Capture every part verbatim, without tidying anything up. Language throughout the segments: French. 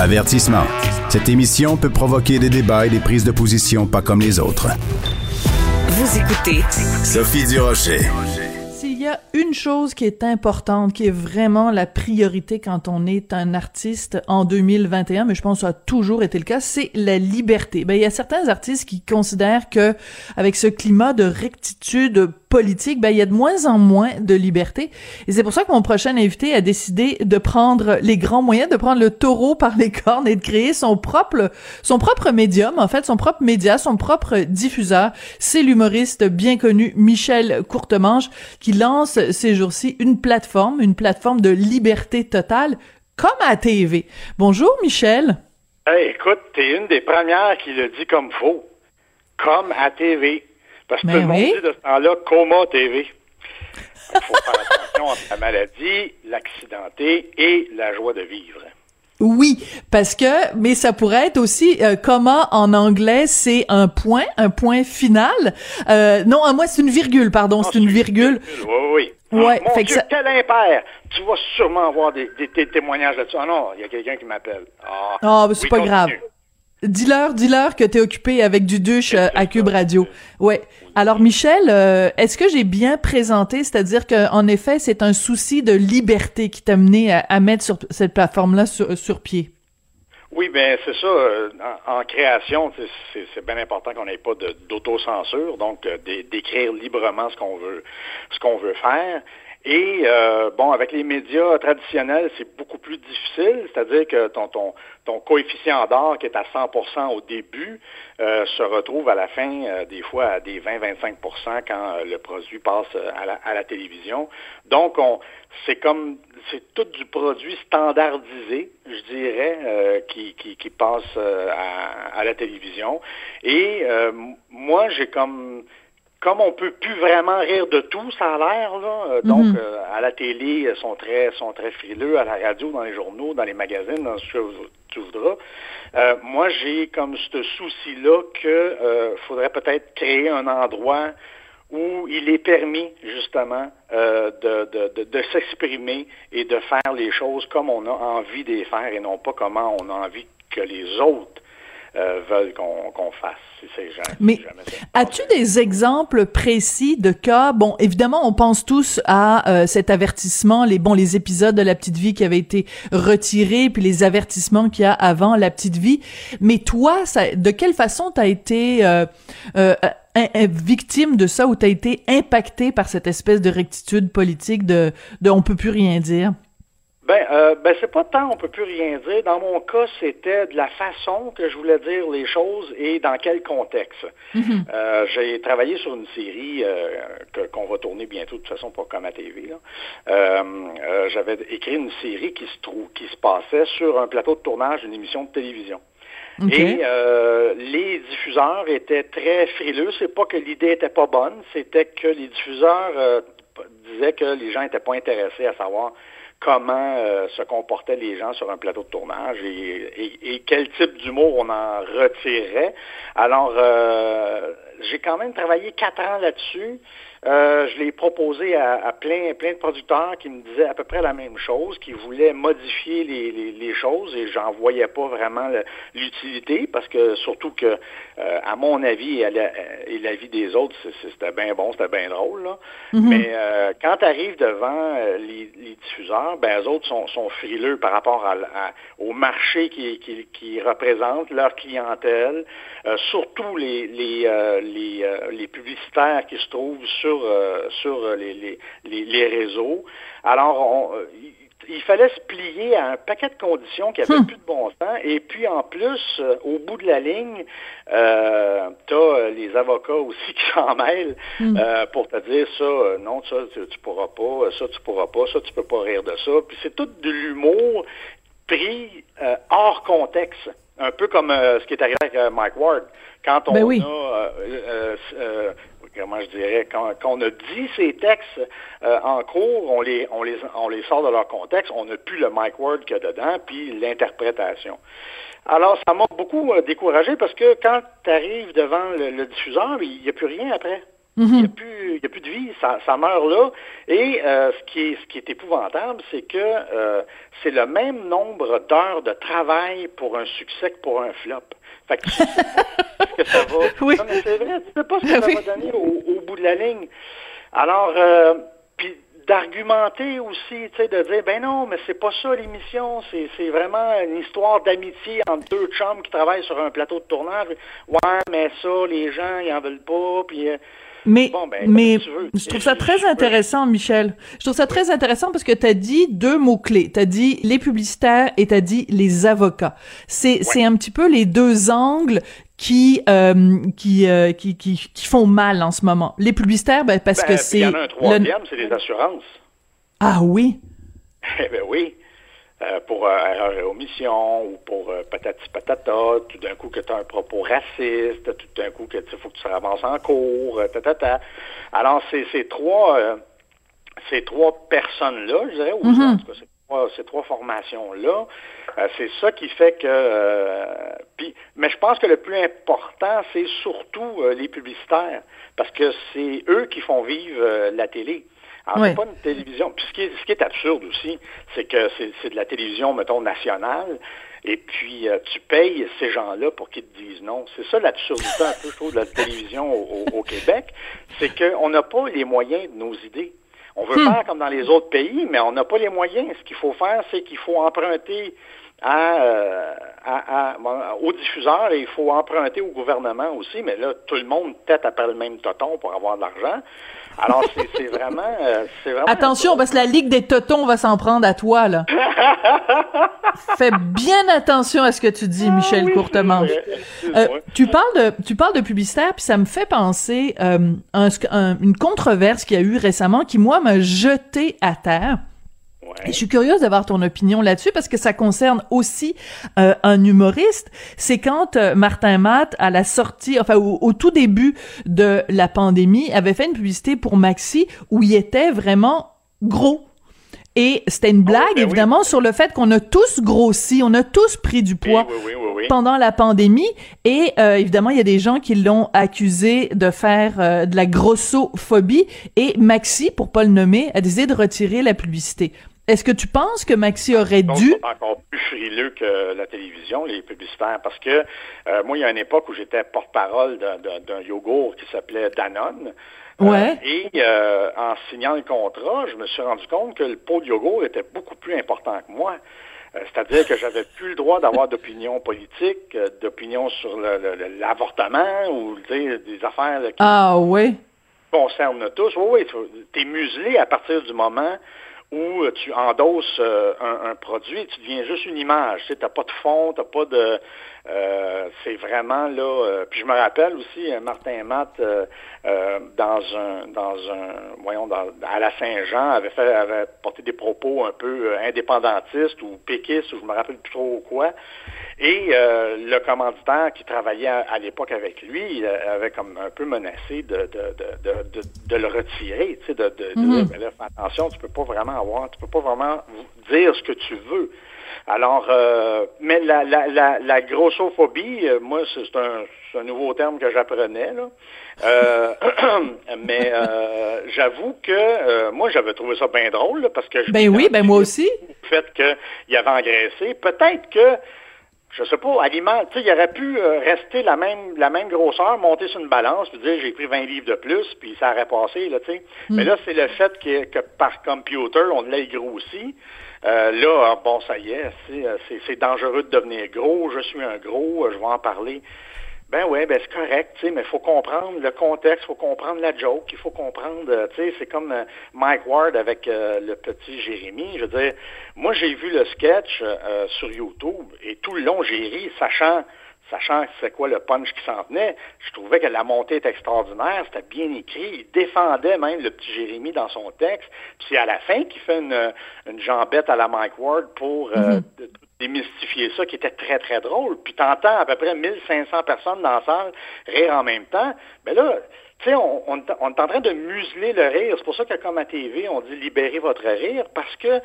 Avertissement. Cette émission peut provoquer des débats et des prises de position pas comme les autres. Vous écoutez Sophie Durocher. S'il y a une chose qui est importante, qui est vraiment la priorité quand on est un artiste en deux mille vingt et un, mais je pense que ça a toujours été le cas, c'est la liberté. Ben, il y a certains artistes qui considèrent que, avec ce climat de rectitude politique, ben, il y a de moins en moins de liberté. Et c'est pour ça que mon prochain invité a décidé de prendre les grands moyens, de prendre le taureau par les cornes et de créer son propre, son propre médium, en fait, son propre média, son propre diffuseur. C'est l'humoriste bien connu Michel Courtemanche qui lance ces jours-ci une plateforme, une plateforme de liberté totale, comme à T V. Bonjour, Michel. Hey, écoute, t'es une des premières qui le dit comme faux. Comme à T V. Parce que ben tout le monde oui. dit de ce temps-là, Coma T V. Il faut faire attention entre la maladie, l'accidenté et la joie de vivre. Oui, parce que, mais ça pourrait être aussi euh, coma en anglais, c'est un point, un point final. Euh, non, à moi, c'est une virgule, pardon, non, c'est une virgule. virgule. Oui, oui. Ouais, ah, mon fait Dieu, que ça... quel impair! Tu vas sûrement avoir des, des, des témoignages là-dessus. Ah non, il y a quelqu'un qui m'appelle. Ah, ah ben, c'est oui, pas continue. grave. Dis-leur, dis-leur que t'es occupé avec du douche euh, à Cube Radio. Ouais. Alors Michel, euh, est-ce que j'ai bien présenté, c'est-à-dire qu'en effet, c'est un souci de liberté qui t'a mené à, à mettre sur cette plateforme-là sur, sur pied? Oui, ben c'est ça. Euh, en, en création, c'est, c'est bien important qu'on n'ait pas de, d'autocensure, donc euh, d'écrire librement ce qu'on veut, ce qu'on veut faire. Et, euh, bon, avec les médias traditionnels, c'est beaucoup plus difficile, c'est-à-dire que ton ton, ton coefficient d'or qui est à cent pour cent au début euh, se retrouve à la fin, euh, des fois, à des vingt à vingt-cinq pour cent quand euh, le produit passe à la, à la télévision. Donc, on c'est comme, c'est tout du produit standardisé, je dirais, euh, qui, qui, qui passe euh, à, à la télévision. Et euh, moi, j'ai comme... Comme on peut plus vraiment rire de tout, ça a l'air, là. Donc, mm-hmm. euh, à la télé, ils sont très, sont très frileux, à la radio, dans les journaux, dans les magazines, dans ce que tu voudras. Euh, moi, j'ai comme ce souci-là que euh, faudrait peut-être créer un endroit où il est permis, justement, euh, de, de, de, de s'exprimer et de faire les choses comme on a envie de les faire et non pas comment on a envie que les autres Euh, veulent qu'on, qu'on fasse. C'est jamais, mais c'est as-tu des exemples précis de cas? Bon, évidemment, on pense tous à euh, cet avertissement, les bon, les épisodes de La Petite Vie qui avaient été retirés, puis les avertissements qu'il y a avant La Petite Vie. Mais toi, ça, de quelle façon t'as été euh, euh, un, un, victime de ça ou t'as été impacté par cette espèce de rectitude politique de, de on peut plus rien dire? Ben, euh, ben c'est pas tant, on peut plus rien dire. Dans mon cas, c'était de la façon que je voulais dire les choses et dans quel contexte. Mm-hmm. Euh, j'ai travaillé sur une série euh, que, qu'on va tourner bientôt, de toute façon, pas comme à T V. Là. Euh, euh, j'avais écrit une série qui se trouve, qui se passait sur un plateau de tournage d'une émission de télévision. Okay. Et euh, les diffuseurs étaient très frileux. C'est pas que l'idée était pas bonne, c'était que les diffuseurs euh, disaient que les gens étaient pas intéressés à savoir comment euh, se comportaient les gens sur un plateau de tournage et, et, et quel type d'humour on en retirait. Alors, euh, j'ai quand même travaillé quatre ans là-dessus. Euh, je l'ai proposé à, à plein plein de producteurs qui me disaient à peu près la même chose, qui voulaient modifier les, les, les choses et j'en voyais pas vraiment le, l'utilité parce que, surtout que, euh, à mon avis et, à la, et l'avis des autres, c'est, c'était bien bon, c'était bien drôle. Là. Mm-hmm. Mais euh, quand tu arrives devant les, les diffuseurs, ben eux autres sont, sont frileux par rapport à, à, au marché qui, qui, qui représente leur clientèle, euh, surtout les, les, euh, les, euh, les publicitaires qui se trouvent sur Euh, sur les, les, les, les réseaux. Alors, on, euh, il, il fallait se plier à un paquet de conditions qui n'avaient hmm. plus de bon sens. Et puis, en plus, euh, au bout de la ligne, euh, tu as euh, les avocats aussi qui s'en mêlent hmm. euh, pour te dire ça, euh, non, ça, tu, tu pourras pas, ça, tu pourras pas, ça, tu peux pas rire de ça. Puis, c'est tout de l'humour pris euh, hors contexte. Un peu comme euh, ce qui est arrivé avec euh, Mike Ward. Quand on ben oui. a... Euh, euh, euh, comment je dirais, quand, quand on a dit ces textes euh, en cours, on les, on, les, on les sort de leur contexte, on n'a plus le Mike Ward qu'il y a dedans, puis l'interprétation. Alors, ça m'a beaucoup euh, découragé parce que quand tu arrives devant le, le diffuseur, il n'y a plus rien après. Il n'y a, a plus de vie, ça, ça meurt là. Et euh, ce, qui est, ce qui est épouvantable, c'est que euh, c'est le même nombre d'heures de travail pour un succès que pour un flop. Fait que tu sais pas ce que ça va. Oui. Non, mais c'est vrai, tu sais pas ce que ça oui. va donner au, au bout de la ligne. Alors, euh, puis d'argumenter aussi, tu sais, de dire, ben non, mais c'est pas ça l'émission, c'est, c'est vraiment une histoire d'amitié entre deux chums qui travaillent sur un plateau de tournage. Ouais, mais ça, les gens, ils en veulent pas, puis... Euh, Mais, bon, ben, mais je trouve ça très intéressant, Michel. Je trouve ça très intéressant parce que t'as dit deux mots-clés. T'as dit les publicitaires et t'as dit les avocats. C'est, ouais. c'est un petit peu les deux angles qui, euh, qui, euh, qui, qui, qui font mal en ce moment. Les publicitaires, ben, parce ben, que c'est... Il y en a un troisième, le... c'est les assurances. Ah oui? Eh ben oui. Euh, pour erreur et omission, ou pour euh, patati patata, tout d'un coup que tu as un propos raciste, tout d'un coup que tu faut que tu avances en cours, euh, tatata. Alors, c'est ces trois, euh, ces trois personnes-là, je dirais, ou mm-hmm. en tout cas, ces trois, ces trois formations-là, euh, c'est ça qui fait que... Euh, pis, mais je pense que le plus important, c'est surtout euh, les publicitaires, parce que c'est eux qui font vivre euh, la télé. Alors, oui. pas une télévision. Puis ce qui est, ce qui est absurde aussi, c'est que c'est, c'est de la télévision, mettons, nationale, et puis euh, tu payes ces gens-là pour qu'ils te disent non. C'est ça l'absurdité un peu, je trouve, de la télévision au, au Québec, c'est qu'on n'a pas les moyens de nos idées. On veut hmm. faire comme dans les autres pays, mais on n'a pas les moyens. Ce qu'il faut faire, c'est qu'il faut emprunter à, euh, à, à, à, aux diffuseurs et il faut emprunter au gouvernement aussi. Mais là, tout le monde tête après le même toton pour avoir de l'argent. Alors, c'est, c'est, vraiment, euh, c'est vraiment... Attention, parce que la Ligue des totons va s'en prendre à toi, là. Fais bien attention à ce que tu dis, ah, Michel oui, Courtemanche. Euh, tu parles de tu parles de publicitaire, puis ça me fait penser euh, un, un, une controverse qu'il y a eu récemment qui, moi, m'a jeté à terre. Ouais. Et je suis curieuse d'avoir ton opinion là-dessus parce que ça concerne aussi euh, un humoriste. C'est quand euh, Martin Matte, à la sortie, enfin au, au tout début de la pandémie, avait fait une publicité pour Maxi où il était vraiment gros. Et c'était une blague, oh, ben évidemment, oui. sur le fait qu'on a tous grossi, on a tous pris du poids oui, oui, oui, oui, oui. pendant la pandémie. Et euh, évidemment, il y a des gens qui l'ont accusé de faire euh, de la grossophobie. Et Maxi, pour pas le nommer, a décidé de retirer la publicité. Est-ce que tu penses que Maxi aurait dû... Ils sont encore plus frileux que la télévision, les publicitaires, parce que euh, moi, il y a une époque où j'étais porte-parole d'un, d'un, d'un yogourt qui s'appelait Danone. Ouais. Euh, et euh, en signant le contrat, je me suis rendu compte que le pot de yogourt était beaucoup plus important que moi. Euh, c'est-à-dire que j'avais plus le droit d'avoir d'opinion politique, euh, d'opinion sur le, le, le, l'avortement ou des affaires là, qui ah, oui. concernent tous. Oui, oui, t'es muselé à partir du moment où tu endosses euh, un, un produit et tu deviens juste une image. Tu sais, t'as pas de fond, t'as pas de... Euh, c'est vraiment là... Euh, puis je me rappelle aussi, euh, Martin Matte, euh, euh, dans un... dans un voyons, dans, à la Saint-Jean, avait fait avait porté des propos un peu indépendantistes ou péquistes, ou je me rappelle plus trop quoi. Et euh, le commanditaire qui travaillait à, à l'époque avec lui, il avait comme un peu menacé de, de, de, de, de, de le retirer, tu sais, de, de, mm-hmm. de, de, de faire attention, tu peux pas vraiment avoir, tu peux pas vraiment dire ce que tu veux. Alors, euh, mais la, la, la, la grossophobie, euh, moi, c'est un, c'est un nouveau terme que j'apprenais, là. Euh, mais euh, j'avoue que euh, moi, j'avais trouvé ça bien drôle, là, parce que... Je ben oui, ben moi aussi. Le fait qu'il avait engraissé, peut-être que, je sais pas, aliment, tu sais, il aurait pu euh, rester la même la même grosseur, monter sur une balance, puis dire, j'ai pris vingt livres de plus, puis ça aurait passé, là, tu sais. Mm. Mais là, c'est le fait que, que par computer, on l'a grossi. Euh, là, bon, ça y est, c'est, c'est, c'est dangereux de devenir gros, je suis un gros, je vais en parler. Ben ouais, ben c'est correct, tu sais, mais il faut comprendre le contexte, il faut comprendre la joke, il faut comprendre, tu sais, c'est comme Mike Ward avec euh, le petit Jérémy. Je veux dire, moi j'ai vu le sketch euh, sur YouTube et tout le long j'ai ri, sachant... sachant c'est quoi le punch qui s'en tenait, je trouvais que la montée était extraordinaire, c'était bien écrit, il défendait même le petit Jérémy dans son texte, puis c'est à la fin qu'il fait une, une jambette à la Mike Ward pour euh, mm-hmm. démystifier ça, qui était très, très drôle, puis t'entends à peu près mille cinq cents personnes dans la salle rire en même temps, ben là, tu sais, on, on, on est en train de museler le rire, c'est pour ça que comme à T V, on dit « libérez votre rire », parce que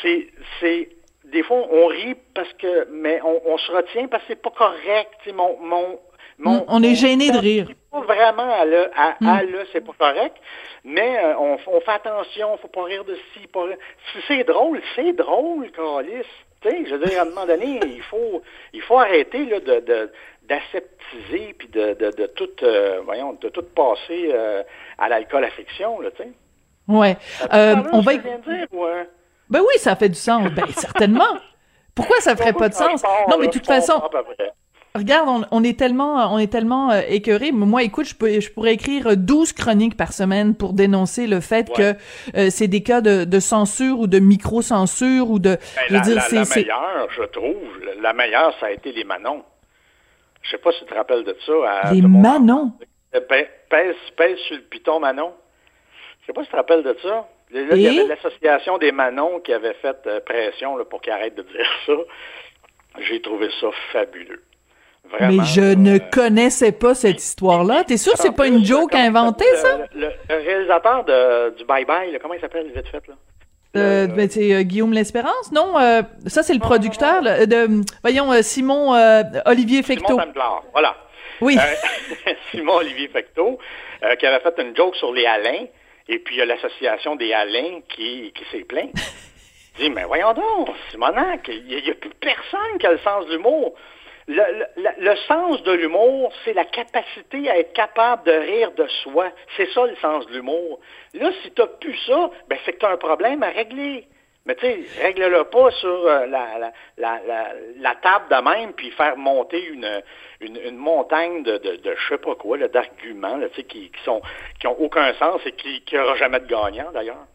c'est... c'est des fois, on rit parce que, mais on, on se retient parce que c'est pas correct. Mon, mon, Mon, on est gêné de rire. Pas vraiment à le, à, mm. à le, c'est pas correct, mais euh, on, on fait attention, faut pas rire de ci, pas rire. Si c'est drôle, c'est drôle, câlisse. Tu sais, je veux dire, à un moment donné, il faut, il faut arrêter là, de, de d'aseptiser puis de, de, de tout, euh, voyons, de tout passer euh, à l'alcool à friction, là, tu sais. Ouais. Euh, on va. Dire, ouais. Ben oui, ça fait du sens. Ben certainement. Pourquoi ça ferait pas de sens? Non, mais de toute façon. Regarde, on, on est tellement, on est tellement euh, écœurés. Moi, écoute, je, peux, je pourrais écrire douze chroniques par semaine pour dénoncer le fait ouais. que euh, c'est des cas de, de censure ou de micro-censure ou de. Ben, je veux la, dire, la, la meilleure, je trouve, la meilleure, ça a été les Manon. Je sais pas si tu te rappelles de ça. À, les de mon... Manon. Pèse, pèse sur le piton, Manon. Je sais pas si tu te rappelles de ça. Là, il y avait l'association des Manon qui avait fait euh, pression là, pour qu'ils arrêtent de dire ça. J'ai trouvé ça fabuleux. Vraiment, mais je euh, ne connaissais pas cette histoire-là. T'es sûr que c'est pas une joke inventée, ça? Le, le réalisateur de, du Bye Bye, là, comment il s'appelle, vite fait, là? Euh, ben, c'est euh, Guillaume L'Espérance, non? Euh, ça, c'est le producteur, non, non, non. Là, de, voyons, euh, Simon euh, Olivier Fecteau. Simon voilà. Oui. Euh, Simon Olivier Fecteau, euh, qui avait fait une joke sur les Alains, et puis il y a l'association des Alains qui, qui s'est plaint. Il dit, mais voyons donc, Simonac, il n'y a, a plus personne qui a le sens de l'humour. Le, le, le sens de l'humour, c'est la capacité à être capable de rire de soi. C'est ça, le sens de l'humour. Là, si t'as plus ça, ben c'est que t'as un problème à régler. Mais tu sais, règle-le pas sur euh, la, la, la, la, la table de même, puis faire monter une, une, une montagne de, de, de je sais pas quoi, là, d'arguments, là, tu sais, qui, qui sont, qui ont aucun sens et qui, qui aura jamais de gagnant, d'ailleurs.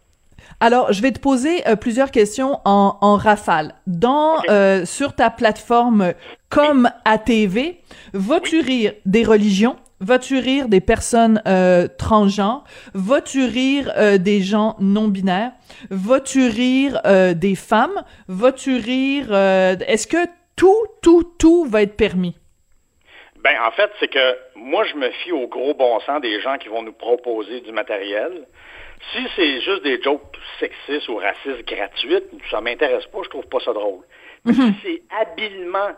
Alors, je vais te poser euh, plusieurs questions en, en rafale. Dans okay. euh, sur ta plateforme Coma T V, vas-tu oui. rire des religions? Vas-tu rire des personnes euh, transgenres? Vas-tu rire euh, des gens non binaires? Vas-tu rire euh, des femmes? Vas-tu rire euh, Est-ce que tout, tout, tout va être permis? Ben, en fait, c'est que moi, je me fie au gros bon sens des gens qui vont nous proposer du matériel. Si c'est juste des jokes sexistes ou racistes gratuites, ça m'intéresse pas, je trouve pas ça drôle. Mais mm-hmm. si c'est habilement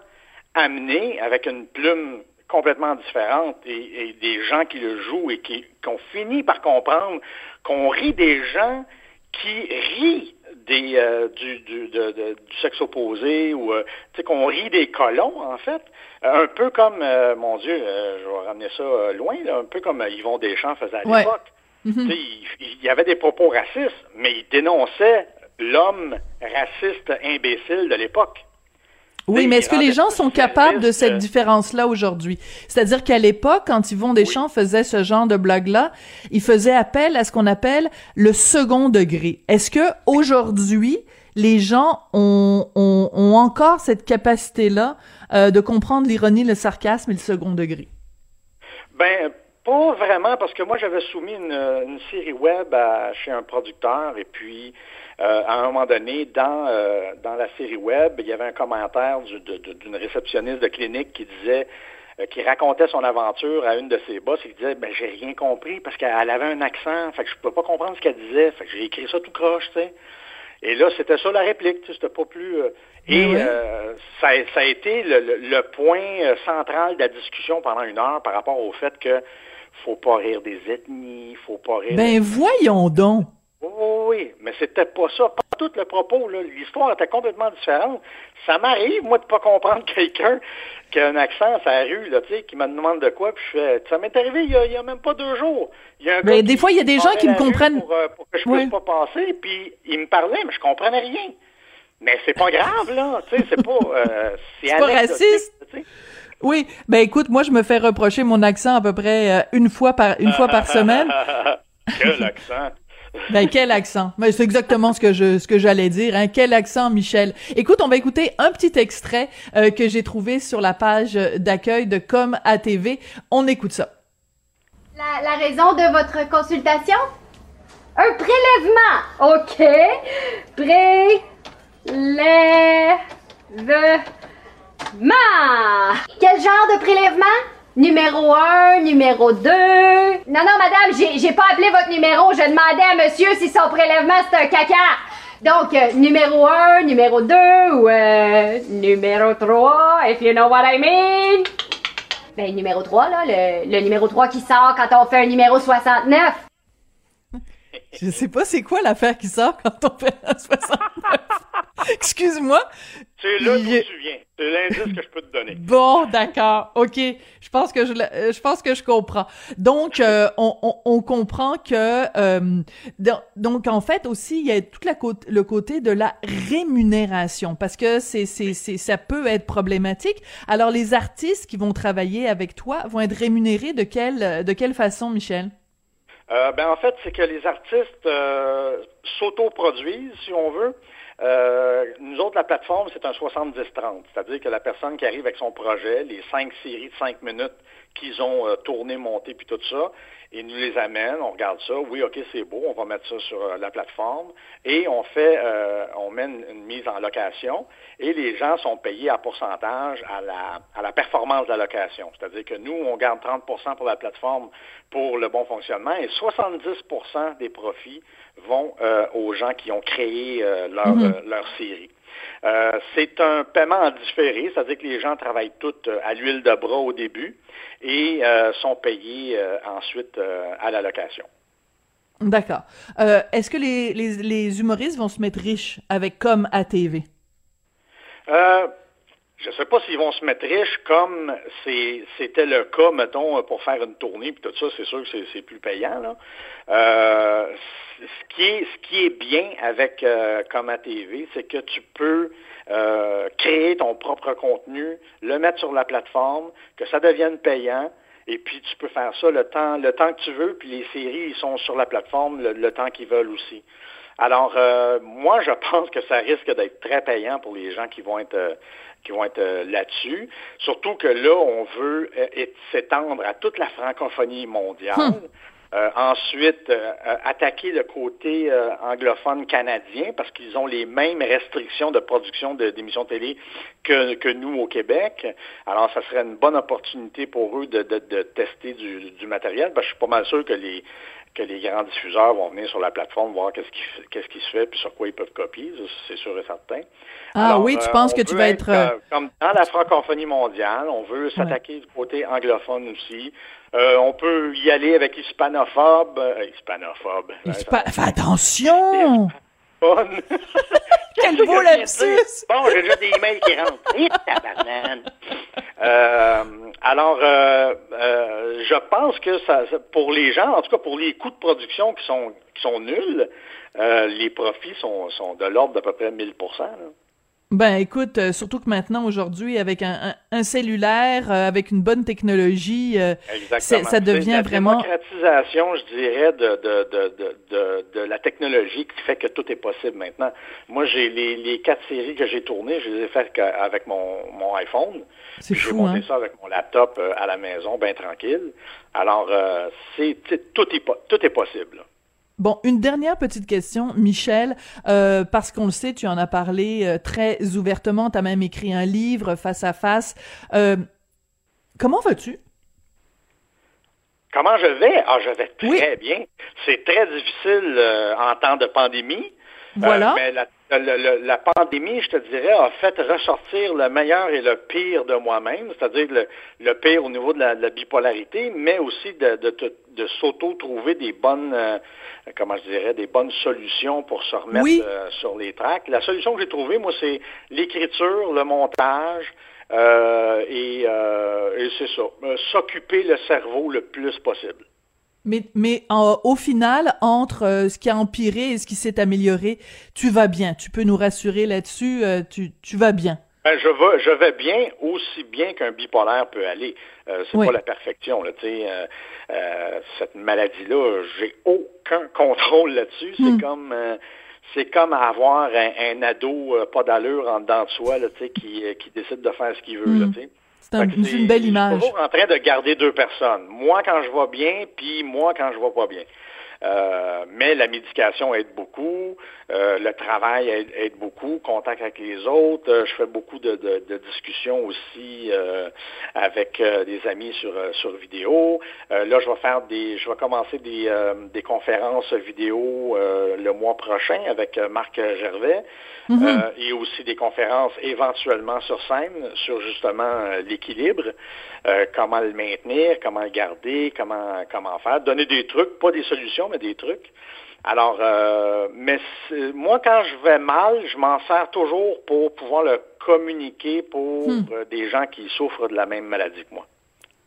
amené avec une plume complètement différente et, et des gens qui le jouent et qui qu'on finit par comprendre qu'on rit des gens qui rient des euh, du, du, de, de, du sexe opposé ou euh, tu sais qu'on rit des colons en fait, un peu comme euh, mon Dieu, euh, je vais ramener ça euh, loin, là, un peu comme euh, Yvon Deschamps faisait à ouais. l'époque. Mm-hmm. Il y avait des propos racistes, mais il dénonçait l'homme raciste imbécile de l'époque. Oui, mais est-ce que les gens sont capables de cette différence-là aujourd'hui? C'est-à-dire qu'à l'époque, quand Yvon Deschamps oui. faisait ce genre de blague-là, il faisait appel à ce qu'on appelle le second degré. Est-ce que aujourd'hui, les gens ont, ont, ont encore cette capacité-là euh, de comprendre l'ironie, le sarcasme et le second degré? Ben... Pas vraiment, parce que moi, j'avais soumis une, une série web à, chez un producteur, et puis, euh, à un moment donné, dans, euh, dans la série web, il y avait un commentaire du, de, de, d'une réceptionniste de clinique qui disait, euh, qui racontait son aventure à une de ses bosses, et qui disait, ben, j'ai rien compris, parce qu'elle avait un accent, fait que je pouvais pas comprendre ce qu'elle disait, fait que j'ai écrit ça tout croche, tu sais. Et là, c'était ça la réplique, tu sais, c'était pas plus... Euh, et oui. euh, ça, ça a été le, le, le point central de la discussion pendant une heure par rapport au fait que faut pas rire des ethnies, faut pas rire... Ben des... voyons donc! Oui, oui, oui, mais c'était pas ça. Pas tout le propos, là. L'histoire était complètement différente. Ça m'arrive, moi, de pas comprendre quelqu'un qui a un accent sur la rue, là, tu sais, qui me demande de quoi, puis je fais... Ça m'est arrivé il y a, il y a même pas deux jours. Il y a un mais des fois, il y a des gens qui me comprennent... Pour, euh, pour que je puisse oui. pas passer, puis il me parlait, mais je comprenais rien. Mais c'est pas grave, là, tu sais, c'est pas... Euh, c'est, c'est pas raciste! T'sais. Oui, ben écoute, moi je me fais reprocher mon accent à peu près euh, une fois par une fois par semaine. Quel accent. Ben quel accent. Ben, c'est exactement ce que je ce que j'allais dire, hein. Quel accent, Michel. Écoute, on va écouter un petit extrait euh, que j'ai trouvé sur la page d'accueil de Coma T V. On écoute ça. La, la raison de votre consultation? Un prélèvement. OK. Prélève. Ma! Quel genre de prélèvement? Numéro un, numéro deux... Non, non, madame, j'ai, j'ai pas appelé votre numéro. Je demandais à monsieur si son prélèvement, c'est un caca. Donc, euh, numéro un, numéro deux ou euh, numéro trois, if you know what I mean. Ben, numéro trois, là, le, le numéro trois qui sort quand on fait un numéro soixante-neuf. Je sais pas c'est quoi l'affaire qui sort quand on fait un soixante-neuf. Excuse-moi. C'est là d'où il... tu viens. C'est l'indice que je peux te donner. Bon, d'accord. OK. Je pense que je, je pense que je comprends. Donc, euh, on, on, on comprend que... Euh, donc, en fait, aussi, il y a tout la côte, le côté de la rémunération, parce que c'est, c'est, c'est, ça peut être problématique. Alors, les artistes qui vont travailler avec toi vont être rémunérés de quelle, de quelle façon, Michel? Euh, ben, en fait, c'est que les artistes euh, s'autoproduisent, si on veut. Euh, nous autres, la plateforme, c'est un soixante-dix trente, c'est-à-dire que la personne qui arrive avec son projet, les cinq séries de cinq minutes qu'ils ont euh, tournées, montées, puis tout ça, et nous les amène, on regarde ça, oui, OK, c'est beau, on va mettre ça sur euh, la plateforme, et on fait, euh, on met une, une mise en location, et les gens sont payés à pourcentage à la, à la performance de la location, c'est-à-dire que nous, on garde trente pour cent pour la plateforme pour le bon fonctionnement, et soixante-dix pour cent des profits vont euh, aux gens qui ont créé euh, leur, mm-hmm. euh, leur série. Euh, c'est un paiement en différé, c'est-à-dire que les gens travaillent tous à l'huile de bras au début et euh, sont payés euh, ensuite euh, à la location. D'accord. Euh, est-ce que les, les, les humoristes vont se mettre riches avec Coma T V? Euh, je ne sais pas s'ils vont se mettre riches comme c'est, c'était le cas, mettons, pour faire une tournée, puis tout ça, c'est sûr que c'est, c'est plus payant, là. Euh, ce qui est, ce qui est bien avec euh, Coma T V, c'est que tu peux euh, créer ton propre contenu, le mettre sur la plateforme, que ça devienne payant, et puis tu peux faire ça le temps, le temps que tu veux, puis les séries, ils sont sur la plateforme le, le temps qu'ils veulent aussi. Alors, euh, moi, je pense que ça risque d'être très payant pour les gens qui vont être euh, qui vont être euh, là-dessus. Surtout que là, on veut euh, s'étendre à toute la francophonie mondiale. Hmm. Euh, ensuite, euh, attaquer le côté euh, anglophone canadien parce qu'ils ont les mêmes restrictions de production de, d'émissions de télé que, que nous au Québec. Alors, ça serait une bonne opportunité pour eux de, de, de tester du, du matériel parce que je suis pas mal sûr que les que les grands diffuseurs vont venir sur la plateforme voir qu'est-ce qui, qu'est-ce qui se fait puis sur quoi ils peuvent copier, c'est sûr et certain. Ah Alors, oui, tu euh, penses que tu vas être... être euh, comme dans la francophonie mondiale, on veut s'attaquer ouais. du côté anglophone aussi. Euh, on peut y aller avec hispanophobe. Euh, hispanophobe. Hispa... Fais attention! Hispanophone. Quel beau lapsus! Bon, j'ai déjà des emails qui rentrent. Et tabarnane! Euh, alors, euh, euh, je pense que ça, pour les gens, en tout cas pour les coûts de production qui sont qui sont nuls, euh, les profits sont, sont de l'ordre d'à peu près mille pour cent. Là. Ben écoute, euh, surtout que maintenant, aujourd'hui, avec un, un, un cellulaire, euh, avec une bonne technologie, euh, c'est, ça devient c'est la vraiment... démocratisation, je dirais, de, de, de, de, de, de la technologie qui fait que tout est possible maintenant. Moi, j'ai les, les quatre séries que j'ai tournées, je les ai faites avec mon, mon iPhone. C'est fou, j'ai monté hein? ça avec mon laptop à la maison, bien tranquille. Alors, euh, c'est tout est, tout est possible, là. Bon, une dernière petite question, Michel, euh, parce qu'on le sait, tu en as parlé euh, très ouvertement, tu as même écrit un livre face à face. Euh, comment vas-tu? Comment je vais? Ah, je vais très oui. bien. C'est très difficile euh, en temps de pandémie. Voilà. Euh, mais la, la, la pandémie, je te dirais, a fait ressortir le meilleur et le pire de moi-même, c'est-à-dire le, le pire au niveau de la, de la bipolarité, mais aussi de, de, de, de s'auto-trouver des bonnes, euh, comment je dirais, des bonnes solutions pour se remettre oui. euh, sur les tracks. La solution que j'ai trouvée, moi, c'est l'écriture, le montage, euh, et, euh, et c'est ça, euh, s'occuper le cerveau le plus possible. Mais, mais en, au final, entre euh, ce qui a empiré et ce qui s'est amélioré, tu vas bien. Tu peux nous rassurer là-dessus, euh, tu, tu vas bien. Ben, je vais, je vais bien, aussi bien qu'un bipolaire peut aller. Euh, c'est oui. pas la perfection, là, tu sais. Euh, euh, cette maladie-là, j'ai aucun contrôle là-dessus. C'est mm. comme... Euh, C'est comme avoir un, un ado euh, pas d'allure en dedans de soi, là, tu sais, qui, qui décide de faire ce qu'il veut, mmh. là, tu sais. C'est, un, c'est une belle image. Je suis toujours en train de garder deux personnes. Moi, quand je vais bien, puis moi, quand je vais pas bien. Euh, mais la médication aide beaucoup, euh, le travail aide, aide beaucoup, contact avec les autres. Euh, je fais beaucoup de, de, de discussions aussi euh, avec euh, des amis sur, sur vidéo. Euh, là, je vais faire des, je vais commencer des, euh, des conférences vidéo euh, le mois prochain avec Marc Gervais mm-hmm. euh, et aussi des conférences éventuellement sur scène sur justement euh, l'équilibre, euh, comment le maintenir, comment le garder, comment comment faire, donner des trucs, pas des solutions, mais des trucs. Alors, euh, mais moi, quand je vais mal, je m'en sers toujours pour pouvoir le communiquer pour hmm. des gens qui souffrent de la même maladie que moi.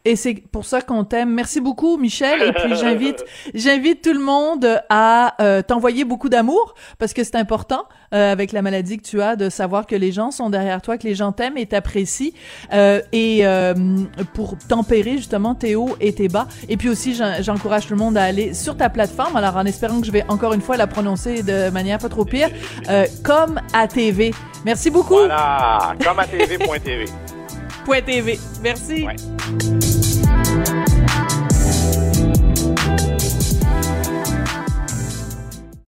Et c'est pour ça qu'on t'aime. Merci beaucoup, Michel. Et puis, j'invite, j'invite tout le monde à euh, t'envoyer beaucoup d'amour, parce que c'est important, euh, avec la maladie que tu as, de savoir que les gens sont derrière toi, que les gens t'aiment et t'apprécient, euh, et euh, pour tempérer, justement, tes hauts et tes bas. Et puis aussi, j'encourage tout le monde à aller sur ta plateforme, alors en espérant que je vais encore une fois la prononcer de manière pas trop pire, euh, Coma T V. Merci beaucoup. Voilà, Coma T V point T V. Point T V. Merci. Ouais.